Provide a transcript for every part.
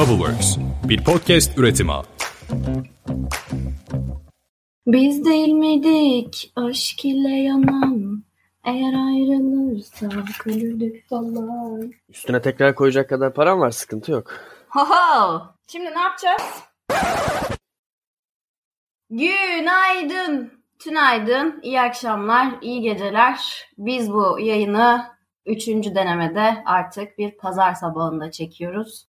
Bubbleworks, bir podcast üretimi. Biz değil miydik aşk ile yanan, eğer ayrılırsak ölürdük vallahi. Üstüne tekrar koyacak kadar param var, sıkıntı yok. Şimdi ne yapacağız? Günaydın, tünaydın, iyi akşamlar, iyi geceler. Biz bu yayını 3. denemede artık bir pazar sabahında çekiyoruz.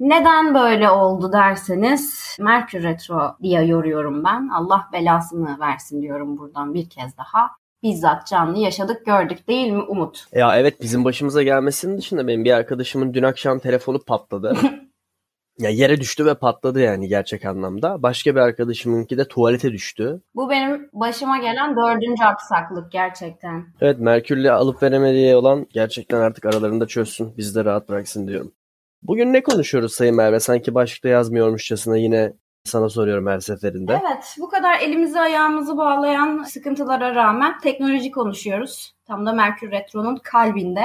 Neden böyle oldu derseniz, Merkür Retro diye yoruyorum ben. Allah belasını versin diyorum buradan bir kez daha. Bizzat canlı yaşadık, gördük değil mi Umut? Ya evet, bizim başımıza gelmesinin dışında benim bir arkadaşımın dün akşam telefonu patladı. Ya yere düştü ve patladı yani gerçek anlamda. Başka bir arkadaşımınki de tuvalete düştü. Bu benim başıma gelen 4. aksaklık gerçekten. Evet, Merkür'le alıp veremediği olan gerçekten artık aralarında çözsün. Bizi de rahat bıraksın diyorum. Bugün ne konuşuyoruz Sayın Merve? Sanki başlıkta yazmıyormuşçasına yine sana soruyorum her seferinde. Evet, bu kadar elimizi ayağımızı bağlayan sıkıntılara rağmen teknoloji konuşuyoruz. Tam da Merkür Retro'nun kalbinde.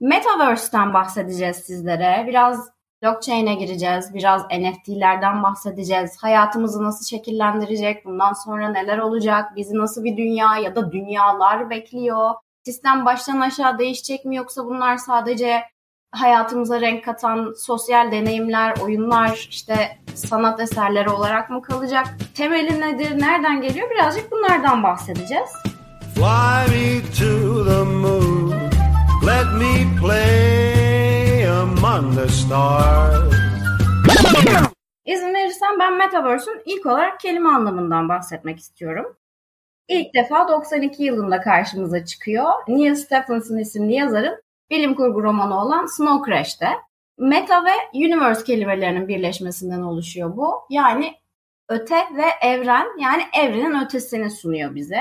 Metaverse'ten bahsedeceğiz sizlere. Biraz blockchain'e gireceğiz, biraz NFT'lerden bahsedeceğiz. Hayatımızı nasıl şekillendirecek, bundan sonra neler olacak, bizi nasıl bir dünya ya da dünyalar bekliyor. Sistem baştan aşağı değişecek mi, yoksa bunlar sadece hayatımıza renk katan sosyal deneyimler, oyunlar, işte sanat eserleri olarak mı kalacak? Temeli nedir, nereden geliyor? Birazcık bunlardan bahsedeceğiz. Fly me to the moon, let me play among the stars. İzin verirsen ben Metaverse'ün ilk olarak kelime anlamından bahsetmek istiyorum. İlk defa 92 yılında karşımıza çıkıyor. Neil Stephenson isimli yazarın bilim kurgu romanı olan Snow Crash'te. Meta ve universe kelimelerinin birleşmesinden oluşuyor bu. Yani öte ve evren, yani evrenin ötesini sunuyor bize.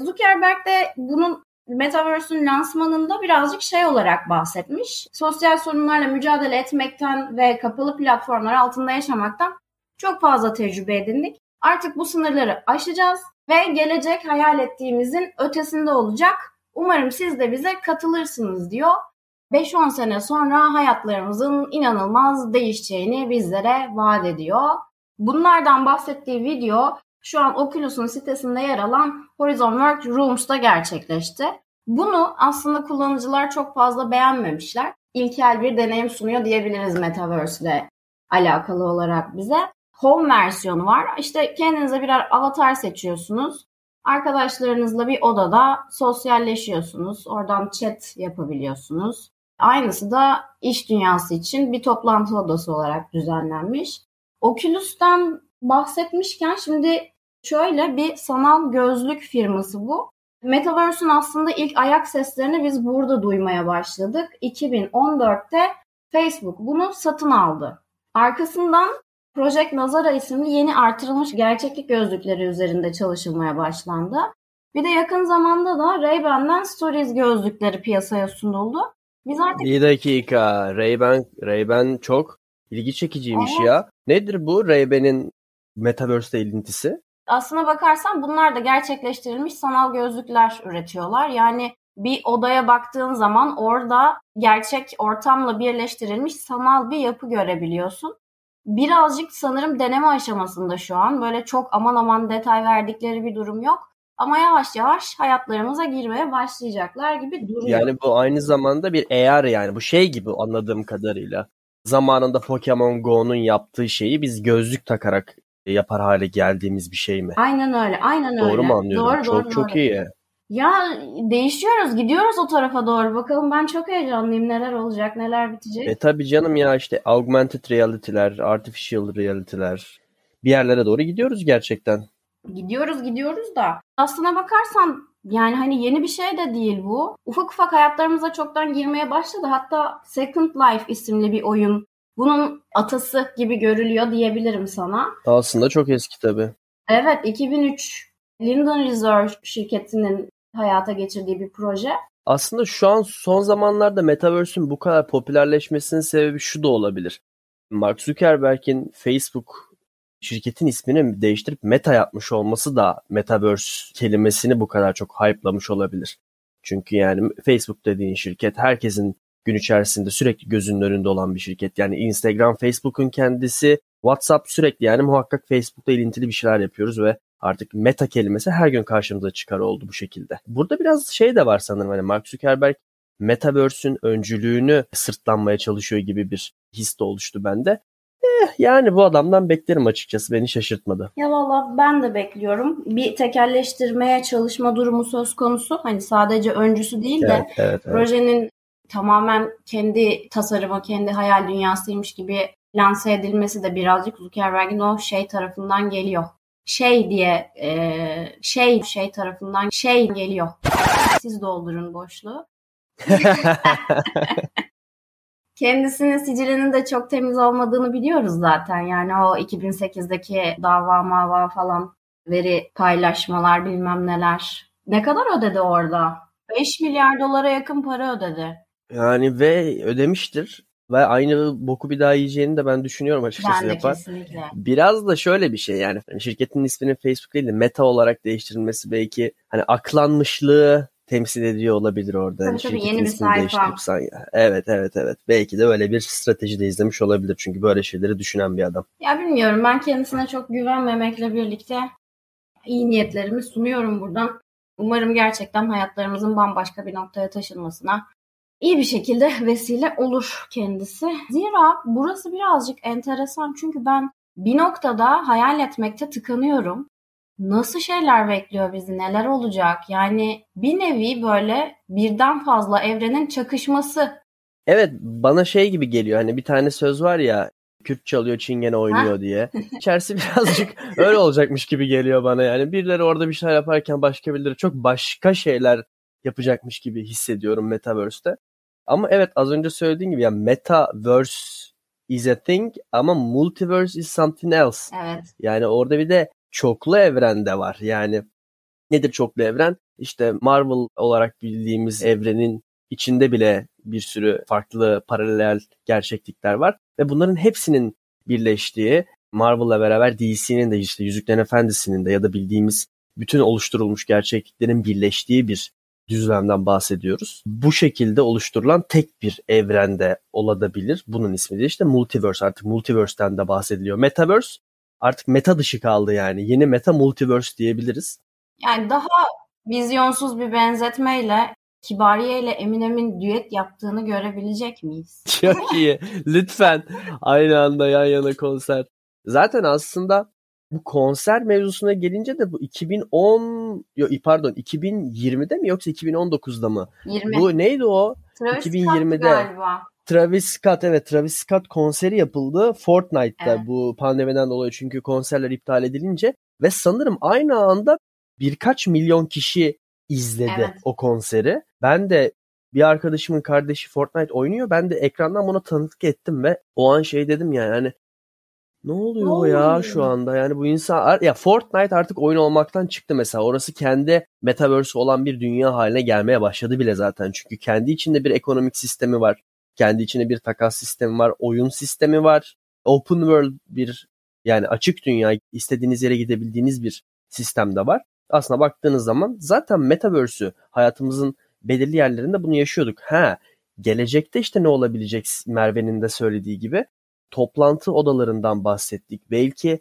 Zuckerberg de bunun Metaverse'ün lansmanında birazcık şey olarak bahsetmiş. Sosyal sorunlarla mücadele etmekten ve kapalı platformlar altında yaşamaktan çok fazla tecrübe edindik. Artık bu sınırları aşacağız ve gelecek hayal ettiğimizin ötesinde olacak. Umarım siz de bize katılırsınız diyor. 5-10 sene sonra hayatlarımızın inanılmaz değişeceğini bizlere vaat ediyor. Bunlardan bahsettiği video şu an Oculus'un sitesinde yer alan Horizon Workrooms'ta gerçekleşti. Bunu aslında kullanıcılar çok fazla beğenmemişler. İlkel bir deneyim sunuyor diyebiliriz Metaverse'le alakalı olarak bize. Home versiyonu var. İşte kendinize birer avatar seçiyorsunuz. Arkadaşlarınızla bir odada sosyalleşiyorsunuz. Oradan chat yapabiliyorsunuz. Aynısı da iş dünyası için bir toplantı odası olarak düzenlenmiş. Oculus'tan bahsetmişken şimdi şöyle bir sanal gözlük firması bu. Metaverse'ün aslında ilk ayak seslerini biz burada duymaya başladık. 2014'te Facebook bunu satın aldı. Arkasından Project Nazara isimli yeni artırılmış gerçeklik gözlükleri üzerinde çalışılmaya başlandı. Bir de yakın zamanda da Ray-Ban'den Stories gözlükleri piyasaya sunuldu. Biz artık... Bir dakika, Ray-Ban çok ilgi çekiciymiş ya. Nedir bu Ray-Ban'in Metaverse'de ilintisi? Aslına bakarsan bunlar da gerçekleştirilmiş sanal gözlükler üretiyorlar. Yani bir odaya baktığın zaman orada gerçek ortamla birleştirilmiş sanal bir yapı görebiliyorsun. Birazcık sanırım deneme aşamasında şu an, böyle çok aman aman detay verdikleri bir durum yok. Ama yavaş yavaş hayatlarımıza girmeye başlayacaklar gibi duruyor. Yani bu aynı zamanda bir AR, yani bu şey gibi anladığım kadarıyla. Zamanında Pokemon Go'nun yaptığı şeyi biz gözlük takarak yapar hale geldiğimiz bir şey mi? Aynen öyle, aynen öyle. Doğru mu anlıyorum? Doğru, çok doğru. İyi. Ya değişiyoruz, gidiyoruz o tarafa doğru. Bakalım, ben çok heyecanlıyım. Neler olacak, neler bitecek. Tabii canım ya, işte augmented reality'ler, artificial reality'ler, bir yerlere doğru gidiyoruz gerçekten. Gidiyoruz da aslına bakarsan yani hani yeni bir şey de değil bu. Ufak ufak hayatlarımıza çoktan girmeye başladı. Hatta Second Life isimli bir oyun bunun atası gibi görülüyor diyebilirim sana. Aslında çok eski tabii. Evet, 2003 Linden Research şirketinin hayata geçirdiği bir proje. Aslında şu an son zamanlarda Metaverse'ün bu kadar popülerleşmesinin sebebi şu da olabilir. Mark Zuckerberg'in Facebook şirketin ismini değiştirip Meta yapmış olması da Metaverse kelimesini bu kadar çok hype'lamış olabilir. Çünkü yani Facebook dediğin şirket herkesin gün içerisinde sürekli gözünün önünde olan bir şirket. Yani Instagram, Facebook'un kendisi, WhatsApp sürekli, yani muhakkak Facebook'la ilintili bir şeyler yapıyoruz ve artık Meta kelimesi her gün karşımıza çıkar oldu bu şekilde. Burada biraz şey de var sanırım, hani Mark Zuckerberg Metaverse'ün öncülüğünü sırtlanmaya çalışıyor gibi bir his de oluştu bende. Yani bu adamdan beklerim açıkçası, beni şaşırtmadı. Ya valla ben de bekliyorum. Bir tekelleştirmeye çalışma durumu söz konusu. Hani sadece öncüsü değil de projenin tamamen kendi tasarımı, kendi hayal dünyasıymış gibi lanse edilmesi de birazcık Zuckerberg'in o şey tarafından geliyor. Şey tarafından geliyor. Siz doldurun boşluğu. Kendisinin sicilinin de çok temiz olmadığını biliyoruz zaten. Yani o 2008'deki dava falan, veri paylaşmalar bilmem neler. Ne kadar ödedi orada? 5 milyar dolara yakın para ödedi. Yani ve ödemiştir. Ve aynı boku bir daha yiyeceğini de ben düşünüyorum açıkçası. Ben de kesinlikle. Biraz da şöyle bir şey, yani şirketin isminin Facebook değil de Meta olarak değiştirilmesi belki hani aklanmışlığı temsil ediyor olabilir orada. Tabii tabii, yeni bir sayfa. Evet. Belki de öyle bir strateji de izlemiş olabilir. Çünkü böyle şeyleri düşünen bir adam. Ya bilmiyorum, ben kendisine çok güvenmemekle birlikte iyi niyetlerimi sunuyorum buradan. Umarım gerçekten hayatlarımızın bambaşka bir noktaya taşınmasına iyi bir şekilde vesile olur kendisi. Zira burası birazcık enteresan, çünkü ben bir noktada hayal etmekte tıkanıyorum. Nasıl şeyler bekliyor bizi, neler olacak? Yani bir nevi böyle birden fazla evrenin çakışması. Evet, bana şey gibi geliyor, hani bir tane söz var ya, Kürt çalıyor çingene oynuyor diye. İçerisi birazcık öyle olacakmış gibi geliyor bana yani. Birileri orada bir şeyler yaparken başka birileri çok başka şeyler yapacakmış gibi hissediyorum Metaverse'te. Ama evet, az önce söylediğim gibi yani Metaverse is a thing ama Multiverse is something else. Evet. Yani orada bir de çoklu evren de var. Yani nedir çoklu evren? İşte Marvel olarak bildiğimiz evrenin içinde bile bir sürü farklı paralel gerçeklikler var. Ve bunların hepsinin birleştiği, Marvel'la beraber DC'nin de, işte Yüzüklerin Efendisi'nin de ya da bildiğimiz bütün oluşturulmuş gerçekliklerin birleştiği bir düzlemden bahsediyoruz. Bu şekilde oluşturulan tek bir evrende olabilir. Bunun ismi de işte Multiverse. Artık Multiverse'den de bahsediliyor. Metaverse artık Meta dışı kaldı yani. Yeni Meta Multiverse diyebiliriz. Yani daha vizyonsuz bir benzetmeyle Kibariye ile Eminem'in düet yaptığını görebilecek miyiz? Çok iyi. Lütfen. Aynı anda yan yana konser. Zaten aslında bu konser mevzusuna gelince de bu 2020'de mi yoksa 2019'da mı? 20. Bu neydi o? Travis 2020'de galiba. Travis Scott konseri yapıldı Fortnite'da, evet. Bu pandemiden dolayı çünkü konserler iptal edilince ve sanırım aynı anda birkaç milyon kişi izledi, evet, o konseri. Ben de bir arkadaşımın kardeşi Fortnite oynuyor. Ben de ekrandan buna tanıklık ettim ve o an şey dedim yani, hani ne oluyor ya şu anda? Yani bu insan, ya Fortnite artık oyun olmaktan çıktı mesela. Orası kendi metaverse olan bir dünya haline gelmeye başladı bile zaten. Çünkü kendi içinde bir ekonomik sistemi var. Kendi içinde bir takas sistemi var, oyun sistemi var. Open world, bir yani açık dünya, istediğiniz yere gidebildiğiniz bir sistem de var. Aslında baktığınız zaman zaten metaverse'ü hayatımızın belirli yerlerinde bunu yaşıyorduk. Gelecekte işte ne olabilecek, Merve'nin de söylediği gibi toplantı odalarından bahsettik. Belki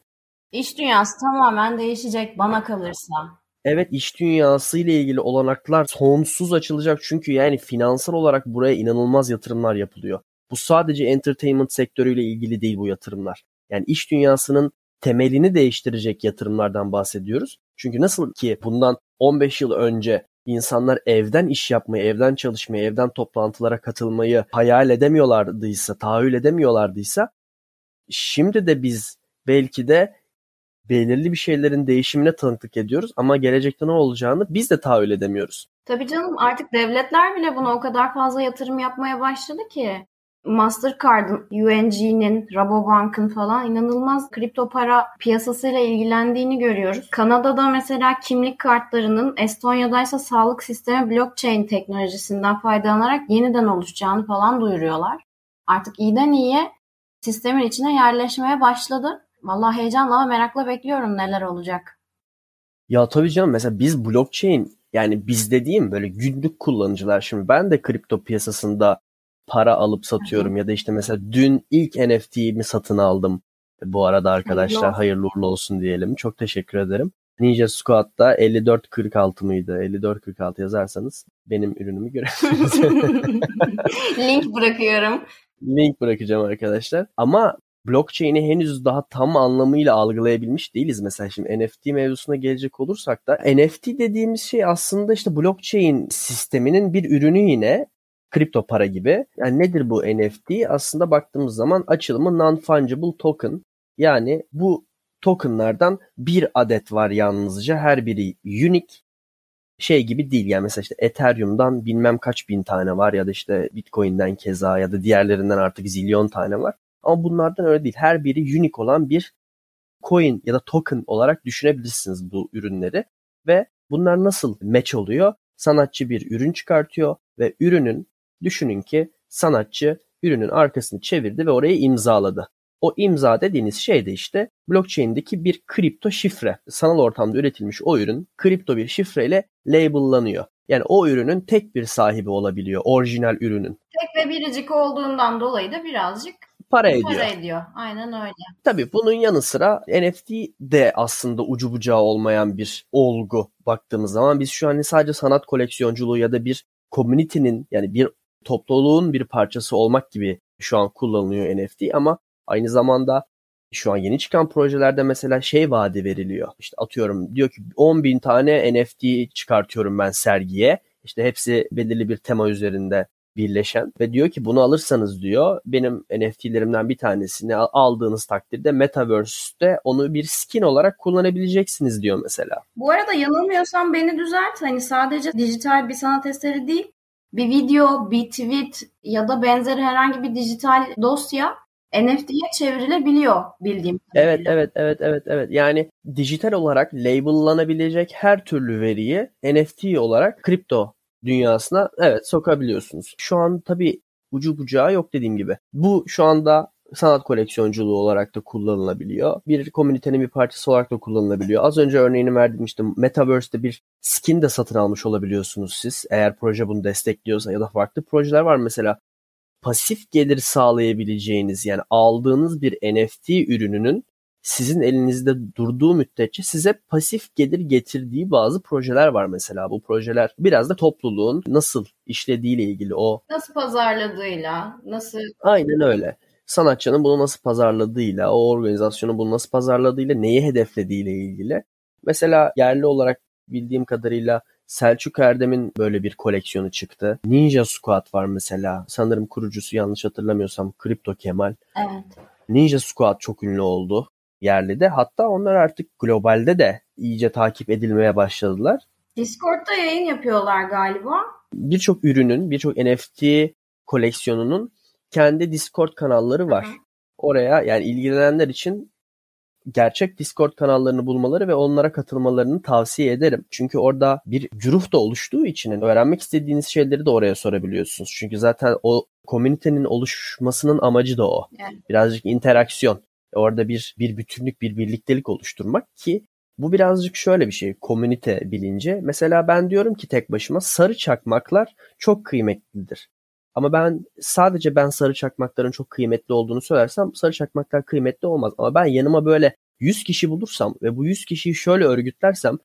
iş dünyası tamamen değişecek bana kalırsa. Evet, iş dünyası ile ilgili olanaklar sonsuz açılacak çünkü yani finansal olarak buraya inanılmaz yatırımlar yapılıyor. Bu sadece entertainment sektörüyle ilgili değil bu yatırımlar. Yani iş dünyasının temelini değiştirecek yatırımlardan bahsediyoruz. Çünkü nasıl ki bundan 15 yıl önce insanlar evden iş yapmayı, evden çalışmayı, evden toplantılara katılmayı hayal edemiyorlardıysa, tahayyül edemiyorlardıysa, şimdi de biz belki de belirli bir şeylerin değişimine tanıklık ediyoruz ama gelecekte ne olacağını biz de tahayyül edemiyoruz. Tabii canım, artık devletler bile buna o kadar fazla yatırım yapmaya başladı ki. Mastercard'ın, UNG'nin, Rabobank'ın falan inanılmaz kripto para piyasasıyla ilgilendiğini görüyoruz. Kanada'da mesela kimlik kartlarının, Estonya'daysa sağlık sistemi blockchain teknolojisinden faydalanarak yeniden oluşacağını falan duyuruyorlar. Artık iyiden iyiye sistemin içine yerleşmeye başladı. Vallahi heyecanla ve merakla bekliyorum neler olacak. Ya tabii canım, mesela biz blockchain, yani biz dediğim böyle günlük kullanıcılar, şimdi ben de kripto piyasasında para alıp satıyorum ya da işte mesela dün ilk NFT'mi satın aldım. Bu arada arkadaşlar hayırlı uğurlu olsun diyelim. Çok teşekkür ederim. Ninja Squad'da 5446 mıydı? 5446 yazarsanız benim ürünümü görebilirsiniz. Link bırakıyorum. Link bırakacağım arkadaşlar. Ama blockchain'i henüz daha tam anlamıyla algılayabilmiş değiliz. Mesela şimdi NFT mevzusuna gelecek olursak da NFT dediğimiz şey aslında işte blockchain sisteminin bir ürünü yine. Kripto para gibi. Yani nedir bu NFT? Aslında baktığımız zaman açılımı non-fungible token. Yani bu tokenlardan bir adet var yalnızca. Her biri unique. Şey gibi değil. Yani mesela işte Ethereum'dan bilmem kaç bin tane var ya da işte Bitcoin'den keza ya da diğerlerinden artık zilyon tane var. Ama bunlardan öyle değil. Her biri unique olan bir coin ya da token olarak düşünebilirsiniz bu ürünleri. Ve bunlar nasıl match oluyor? Sanatçı bir ürün çıkartıyor ve ürünün, düşünün ki sanatçı ürünün arkasını çevirdi ve orayı imzaladı. O imza dediğiniz şey de işte blockchain'deki bir kripto şifre. Sanal ortamda üretilmiş o ürün kripto bir şifreyle labellanıyor. Yani o ürünün tek bir sahibi olabiliyor, orijinal ürünün. Tek ve biricik olduğundan dolayı da birazcık para ediyor. Aynen öyle. Tabii bunun yanı sıra NFT de aslında ucu bucağı olmayan bir olgu baktığımız zaman. Biz şu an sadece sanat koleksiyonculuğu ya da bir community'nin yani bir topluluğun bir parçası olmak gibi şu an kullanılıyor NFT ama aynı zamanda şu an yeni çıkan projelerde mesela şey vaadi veriliyor. İşte atıyorum diyor ki 10.000 tane NFT çıkartıyorum ben sergiye. İşte hepsi belirli bir tema üzerinde birleşen ve diyor ki bunu alırsanız diyor benim NFT'lerimden bir tanesini aldığınız takdirde Metaverse'de onu bir skin olarak kullanabileceksiniz diyor mesela. Bu arada yanılmıyorsam beni düzelt. Hani sadece dijital bir sanat eseri değil, bir video, bir tweet ya da benzeri herhangi bir dijital dosya NFT'ye çevrilebiliyor bildiğim kadarıyla. Evet. Yani dijital olarak labellanabilecek her türlü veriyi NFT olarak kripto dünyasına sokabiliyorsunuz. Şu an tabii ucu bucağı yok dediğim gibi. Bu şu anda sanat koleksiyonculuğu olarak da kullanılabiliyor. Bir komünitenin bir parçası olarak da kullanılabiliyor. Az önce örneğini verdim işte Metaverse'de bir skin de satın almış olabiliyorsunuz siz. Eğer proje bunu destekliyorsa ya da farklı projeler var mesela. Pasif gelir sağlayabileceğiniz yani aldığınız bir NFT ürününün sizin elinizde durduğu müddetçe size pasif gelir getirdiği bazı projeler var mesela. Bu projeler biraz da topluluğun nasıl işlediğiyle ilgili o. Nasıl pazarladığıyla, nasıl... Aynen öyle. Sanatçının bunu nasıl pazarladığıyla, o organizasyonun bunu nasıl pazarladığıyla, neyi hedeflediğiyle ilgili. Mesela yerli olarak bildiğim kadarıyla Selçuk Erdem'in böyle bir koleksiyonu çıktı. Ninja Squad var mesela. Sanırım kurucusu yanlış hatırlamıyorsam Kripto Kemal. Evet. Ninja Squad çok ünlü oldu. Yerli de. Hatta onlar artık globalde de iyice takip edilmeye başladılar. Discord'da yayın yapıyorlar galiba. Birçok ürünün, birçok NFT koleksiyonunun kendi Discord kanalları var. Hı-hı. Oraya yani ilgilenenler için gerçek Discord kanallarını bulmaları ve onlara katılmalarını tavsiye ederim. Çünkü orada bir güruh da oluştuğu için yani öğrenmek istediğiniz şeyleri de oraya sorabiliyorsunuz. Çünkü zaten o komünitenin oluşmasının amacı da o. Yani. Birazcık interaksiyon. Orada bir bütünlük, bir birliktelik oluşturmak ki bu birazcık şöyle bir şey, komünite bilinci. Mesela ben diyorum ki tek başıma sarı çakmaklar çok kıymetlidir. Ama ben sadece sarı çakmakların çok kıymetli olduğunu söylersem sarı çakmaklar kıymetli olmaz. Ama ben yanıma böyle 100 kişi bulursam ve bu 100 kişiyi şöyle örgütlersem,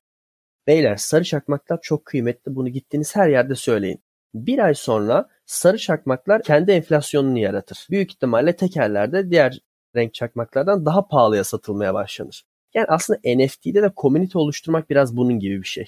beyler sarı çakmaklar çok kıymetli, bunu gittiğiniz her yerde söyleyin. Bir ay sonra sarı çakmaklar kendi enflasyonunu yaratır. Büyük ihtimalle tekerlerde diğer renk çakmaklardan daha pahalıya satılmaya başlanır. Yani aslında NFT'de de community oluşturmak biraz bunun gibi bir şey.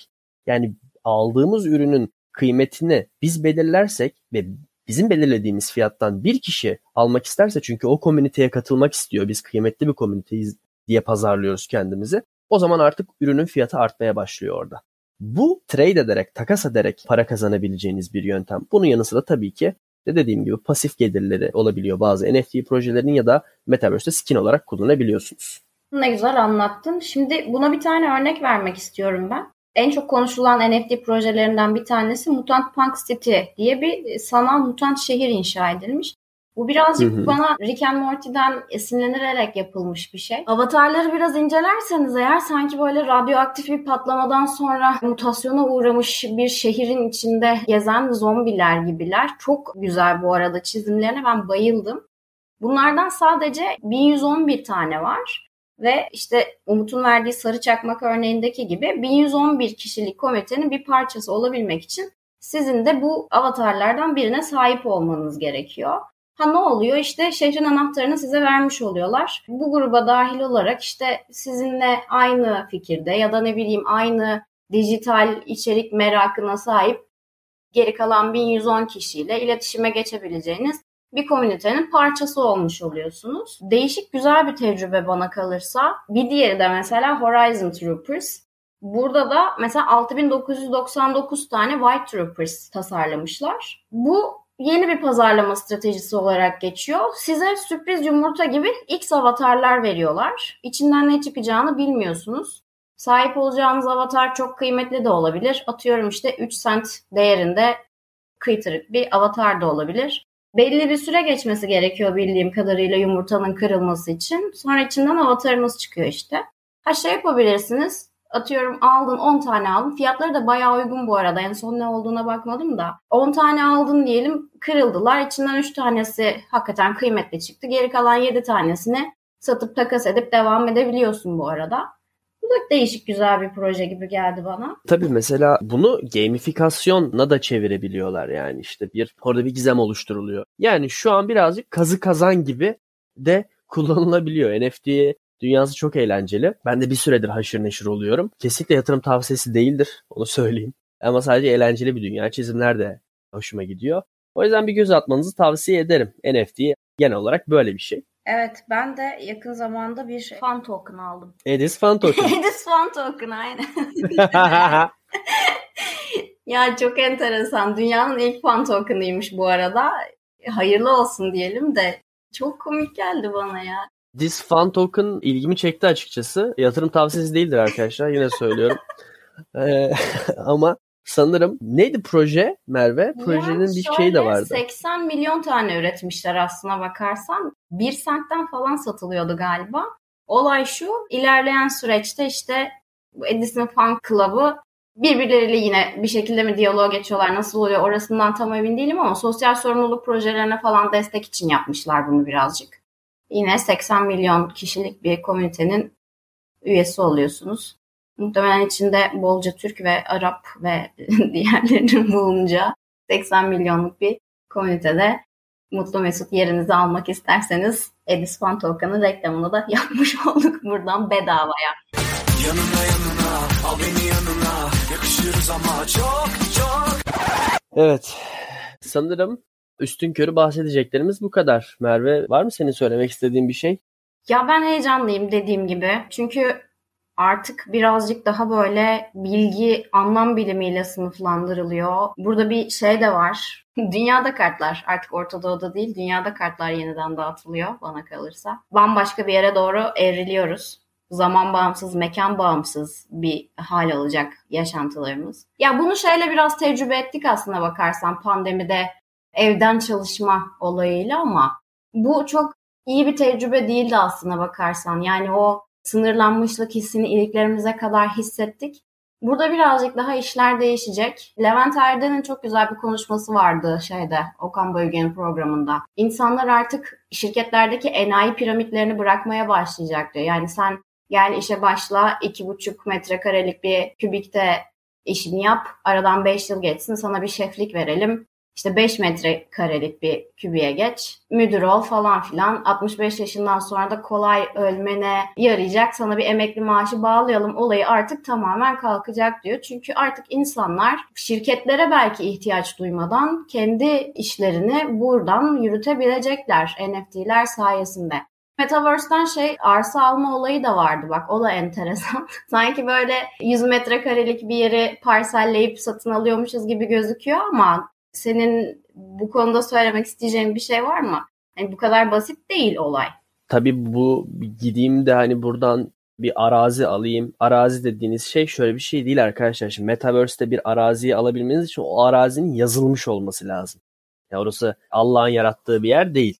Yani aldığımız ürünün kıymetini biz belirlersek ve bizim belirlediğimiz fiyattan bir kişi almak isterse çünkü o community'ye katılmak istiyor. Biz kıymetli bir community'yiz diye pazarlıyoruz kendimizi. O zaman artık ürünün fiyatı artmaya başlıyor orada. Bu trade ederek, takas ederek para kazanabileceğiniz bir yöntem. Bunun yanı sıra tabii ki dediğim gibi pasif gelirleri olabiliyor bazı NFT projelerinin ya da Metaverse'de skin olarak kullanabiliyorsunuz. Ne güzel anlattın. Şimdi buna bir tane örnek vermek istiyorum ben. En çok konuşulan NFT projelerinden bir tanesi Mutant Punk City diye bir sanal mutant şehir inşa edilmiş. Bu birazcık bana Rick and Morty'den esinlenerek yapılmış bir şey. Avatarları biraz incelerseniz eğer sanki böyle radyoaktif bir patlamadan sonra mutasyona uğramış bir şehrin içinde gezen zombiler gibiler. Çok güzel bu arada, çizimlerine ben bayıldım. Bunlardan sadece 1111 tane var. Ve işte Umut'un verdiği sarı çakmak örneğindeki gibi 1111 kişilik komitenin bir parçası olabilmek için sizin de bu avatarlardan birine sahip olmanız gerekiyor. Ha ne oluyor? İşte şehrin anahtarını size vermiş oluyorlar. Bu gruba dahil olarak işte sizinle aynı fikirde ya da ne bileyim aynı dijital içerik merakına sahip geri kalan 1110 kişiyle iletişime geçebileceğiniz bir komünitenin parçası olmuş oluyorsunuz. Değişik güzel bir tecrübe bana kalırsa. Bir diğeri de mesela Horizon Troopers. Burada da mesela 6999 tane White Troopers tasarlamışlar. Bu yeni bir pazarlama stratejisi olarak geçiyor. Size sürpriz yumurta gibi X avatarlar veriyorlar. İçinden ne çıkacağını bilmiyorsunuz. Sahip olacağınız avatar çok kıymetli de olabilir. Atıyorum işte 3 cent değerinde kıytırık bir avatar da olabilir. Belli bir süre geçmesi gerekiyor bildiğim kadarıyla yumurtanın kırılması için. Sonra içinden avatarınız çıkıyor işte. Ha şey yapabilirsiniz. Atıyorum aldın 10 tane aldın. Fiyatları da bayağı uygun bu arada. En son ne olduğuna bakmadım da. 10 tane aldın diyelim, kırıldılar. İçinden 3 tanesi hakikaten kıymetli çıktı. Geri kalan 7 tanesini satıp takas edip devam edebiliyorsun bu arada. Bu da değişik güzel bir proje gibi geldi bana. Tabii mesela bunu gamifikasyona da çevirebiliyorlar yani işte orada bir gizem oluşturuluyor. Yani şu an birazcık kazı kazan gibi de kullanılabiliyor. NFT'ye dünyası çok eğlenceli. Ben de bir süredir haşır neşir oluyorum. Kesinlikle yatırım tavsiyesi değildir, onu söyleyeyim. Ama sadece eğlenceli bir dünya. Çizimler de hoşuma gidiyor. O yüzden bir göz atmanızı tavsiye ederim. NFT genel olarak böyle bir şey. Evet, ben de yakın zamanda bir fan token aldım. Edison Fun Token. Edison Fun Token, aynen. Ya çok enteresan. Dünyanın ilk fan token'ıymış bu arada. Hayırlı olsun diyelim de. Çok komik geldi bana ya. This Fun Token ilgimi çekti açıkçası. Yatırım tavsiyesi değildir arkadaşlar. Yine söylüyorum. Ama sanırım neydi proje Merve? Projenin yani bir şeyi de vardı. 80 milyon tane üretmişler aslına bakarsan. 1 centten falan satılıyordu galiba. Olay şu, ilerleyen süreçte işte Edison Fun Club'ı birbirleriyle yine bir şekilde mi diyaloğa geçiyorlar, nasıl oluyor orasından tam emin değilim ama sosyal sorumluluk projelerine falan destek için yapmışlar bunu birazcık. Yine 80 milyon kişilik bir komünitenin üyesi oluyorsunuz. Muhtemelen içinde bolca Türk ve Arap ve diğerlerinin bulunca 80 milyonluk bir komünitede mutlu mesut yerinizi almak isterseniz Edison Token'ın reklamını da yapmış olduk buradan bedavaya. Yanına yanına, al beni yanına, yakışırız ama çok çok. Evet, sanırım üstünkörü bahsedeceklerimiz bu kadar. Merve, var mı senin söylemek istediğin bir şey? Ya ben heyecanlıyım dediğim gibi. Çünkü artık birazcık daha böyle bilgi anlam bilimiyle sınıflandırılıyor. Burada bir şey de var. Dünyada kartlar artık Orta Doğu'da değil, dünyada kartlar yeniden dağıtılıyor bana kalırsa. Bambaşka bir yere doğru evriliyoruz. Zaman bağımsız, mekan bağımsız bir hal alacak yaşantılarımız. Ya bunu şeyle biraz tecrübe ettik aslına bakarsan pandemide. Evden çalışma olayıyla ama bu çok iyi bir tecrübe değildi aslına bakarsan. Yani o sınırlanmışlık hissini iliklerimize kadar hissettik. Burada birazcık daha işler değişecek. Levent Erden'in çok güzel bir konuşması vardı Okan Bayülgen'in programında. İnsanlar artık şirketlerdeki enayi piramitlerini bırakmaya başlayacak diyor. Yani sen gel işe başla 2,5 metrekarelik bir kübikte işini yap. Aradan 5 yıl geçsin sana bir şeflik verelim. İşte 5 metrekarelik bir kübüye geç, müdür ol falan filan. 65 yaşından sonra da kolay ölmene yarayacak, sana bir emekli maaşı bağlayalım olayı artık tamamen kalkacak diyor. Çünkü artık insanlar şirketlere belki ihtiyaç duymadan kendi işlerini buradan yürütebilecekler NFT'ler sayesinde. Metaverse'den arsa alma olayı da vardı bak, o da enteresan. Sanki böyle 100 metrekarelik bir yeri parselleyip satın alıyormuşuz gibi gözüküyor ama senin bu konuda söylemek isteyeceğin bir şey var mı? Yani bu kadar basit değil olay. Tabii bu gideyim de hani buradan bir arazi alayım. Arazi dediğiniz şey şöyle bir şey değil arkadaşlar. Şimdi Metaverse'de bir araziyi alabilmeniz için o arazinin yazılmış olması lazım. Yani orası Allah'ın yarattığı bir yer değil.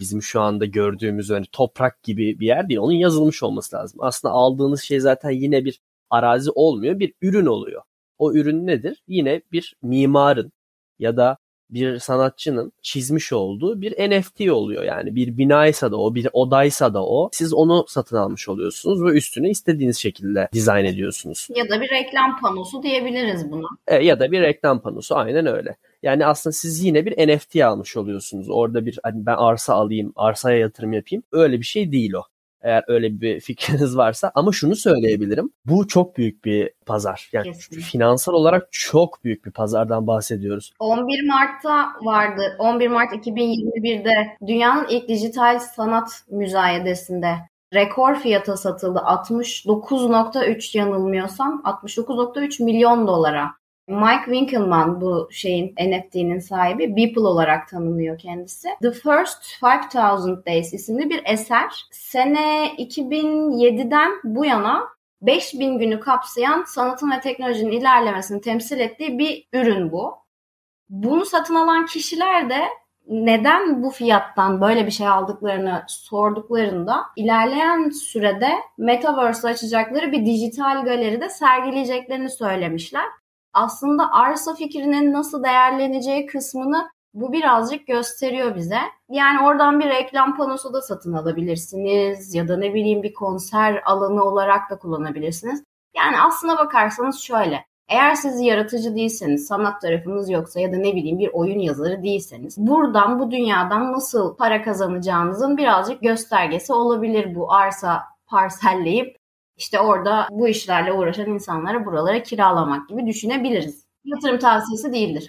Bizim şu anda gördüğümüz hani toprak gibi bir yer değil. Onun yazılmış olması lazım. Aslında aldığınız şey zaten yine bir arazi olmuyor. Bir ürün oluyor. O ürün nedir? Yine bir mimarın ya da bir sanatçının çizmiş olduğu bir NFT oluyor. Yani bir binaysa da o, bir odaysa da o. Siz onu satın almış oluyorsunuz ve üstüne istediğiniz şekilde dizayn ediyorsunuz. Ya da bir reklam panosu diyebiliriz buna. Ya da bir reklam panosu, aynen öyle. Yani aslında siz yine bir NFT almış oluyorsunuz. Orada bir hani ben arsa alayım, arsaya yatırım yapayım. Öyle bir şey değil o. Eğer öyle bir fikriniz varsa. Ama şunu söyleyebilirim. Bu çok büyük bir pazar. Yani kesinlikle. Finansal olarak çok büyük bir pazardan bahsediyoruz. 11 Mart'ta vardı. 11 Mart 2021'de dünyanın ilk dijital sanat müzayedesinde rekor fiyata satıldı. 69.3 yanılmıyorsam 69.3 milyon dolara. Mike Winkelmann bu şeyin NFT'nin sahibi, Beeple olarak tanınıyor kendisi. The First 5000 Days isimli bir eser. Sene 2007'den bu yana 5000 günü kapsayan sanatın ve teknolojinin ilerlemesini temsil ettiği bir ürün bu. Bunu satın alan kişiler de neden bu fiyattan böyle bir şey aldıklarını sorduklarında ilerleyen sürede Metaverse'ı açacakları bir dijital galeride sergileyeceklerini söylemişler. Aslında arsa fikrinin nasıl değerleneceği kısmını bu birazcık gösteriyor bize. Yani oradan bir reklam panosu da satın alabilirsiniz ya da ne bileyim bir konser alanı olarak da kullanabilirsiniz. Yani aslına bakarsanız şöyle, eğer siz yaratıcı değilseniz, sanat tarafınız yoksa ya da ne bileyim bir oyun yazarı değilseniz buradan, bu dünyadan nasıl para kazanacağınızın birazcık göstergesi olabilir bu arsa parselleyip. İşte orada bu işlerle uğraşan insanlara buralara kiralamak gibi düşünebiliriz. Yatırım tavsiyesi değildir.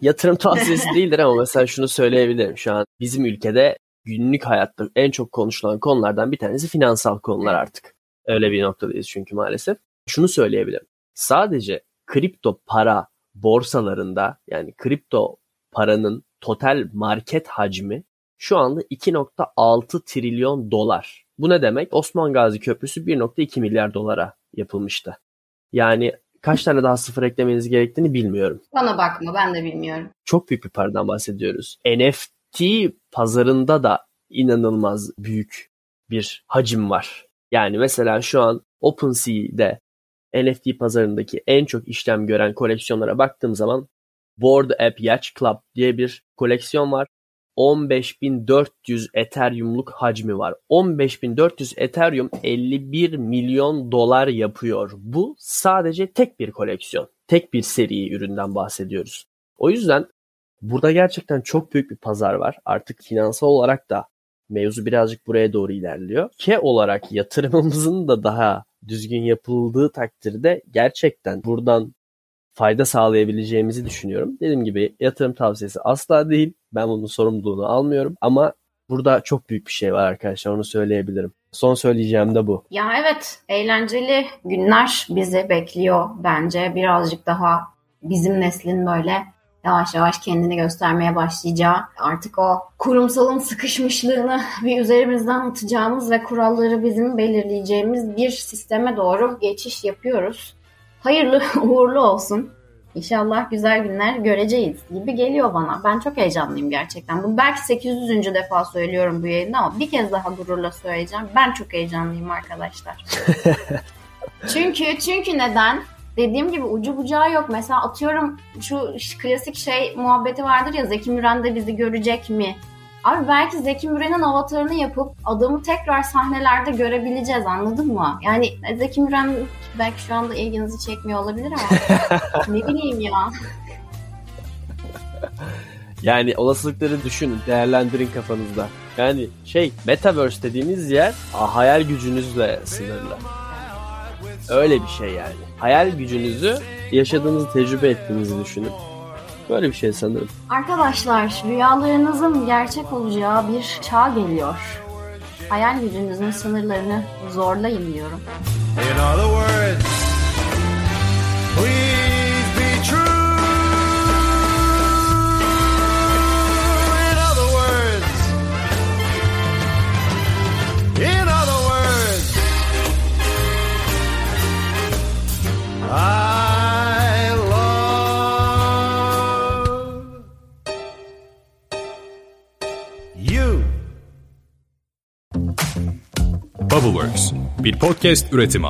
Yatırım tavsiyesi değildir ama mesela şunu söyleyebilirim. Şu an bizim ülkede günlük hayatta en çok konuşulan konulardan bir tanesi finansal konular artık. Öyle bir noktadayız çünkü maalesef. Şunu söyleyebilirim. Sadece kripto para borsalarında, yani kripto paranın total market hacmi şu anda 2.6 trilyon dolar. Bu ne demek? Osman Gazi Köprüsü 1.2 milyar dolara yapılmıştı. Yani kaç tane daha sıfır eklemeniz gerektiğini bilmiyorum. Bana bakma, ben de bilmiyorum. Çok büyük bir paradan bahsediyoruz. NFT pazarında da inanılmaz büyük bir hacim var. Yani mesela şu an OpenSea'de NFT pazarındaki en çok işlem gören koleksiyonlara baktığım zaman Bored Ape Yacht Club diye bir koleksiyon var. 15.400 Ethereum'luk hacmi var. 15.400 Ethereum 51 milyon dolar yapıyor. Bu sadece tek bir koleksiyon. Tek bir seri üründen bahsediyoruz. O yüzden burada gerçekten çok büyük bir pazar var. Artık finansal olarak da mevzu birazcık buraya doğru ilerliyor. K olarak yatırımımızın da daha düzgün yapıldığı takdirde gerçekten buradan fayda sağlayabileceğimizi düşünüyorum. Dediğim gibi yatırım tavsiyesi asla değil. Ben bunun sorumluluğunu almıyorum ama burada çok büyük bir şey var arkadaşlar, onu söyleyebilirim. Son söyleyeceğim de bu. Ya evet, eğlenceli günler bizi bekliyor bence. Birazcık daha bizim neslin böyle yavaş yavaş kendini göstermeye başlayacağı, artık o kurumsalın sıkışmışlığını bir üzerimizden atacağımız ve kuralları bizim belirleyeceğimiz bir sisteme doğru geçiş yapıyoruz. Hayırlı uğurlu olsun. İnşallah güzel günler göreceğiz gibi geliyor bana. Ben çok heyecanlıyım gerçekten. Bu belki 800. defa söylüyorum bu yayında ama bir kez daha gururla söyleyeceğim. Ben çok heyecanlıyım arkadaşlar. Çünkü neden? Dediğim gibi ucu bucağı yok. Mesela atıyorum şu klasik şey muhabbeti vardır ya, Zeki Müren de bizi görecek mi? Abi belki Zeki Müren'in avatarını yapıp adamı tekrar sahnelerde görebileceğiz, anladın mı? Yani Zeki Müren belki şu anda ilginizi çekmiyor olabilir ama ne bileyim ya. Yani olasılıkları düşünün, değerlendirin kafanızda. Yani Metaverse dediğimiz yer hayal gücünüzle sınırlı. Öyle bir şey yani. Hayal gücünüzü yaşadığınızı, tecrübe ettiğinizi düşünün. Böyle bir şey sanırım. Arkadaşlar, rüyalarınızın gerçek olacağı bir çağ geliyor. Hayal gücünüzün sınırlarını zorlayın diyorum. In other words, please be true. In other words, I Bubbleworks, bir podcast üretimi.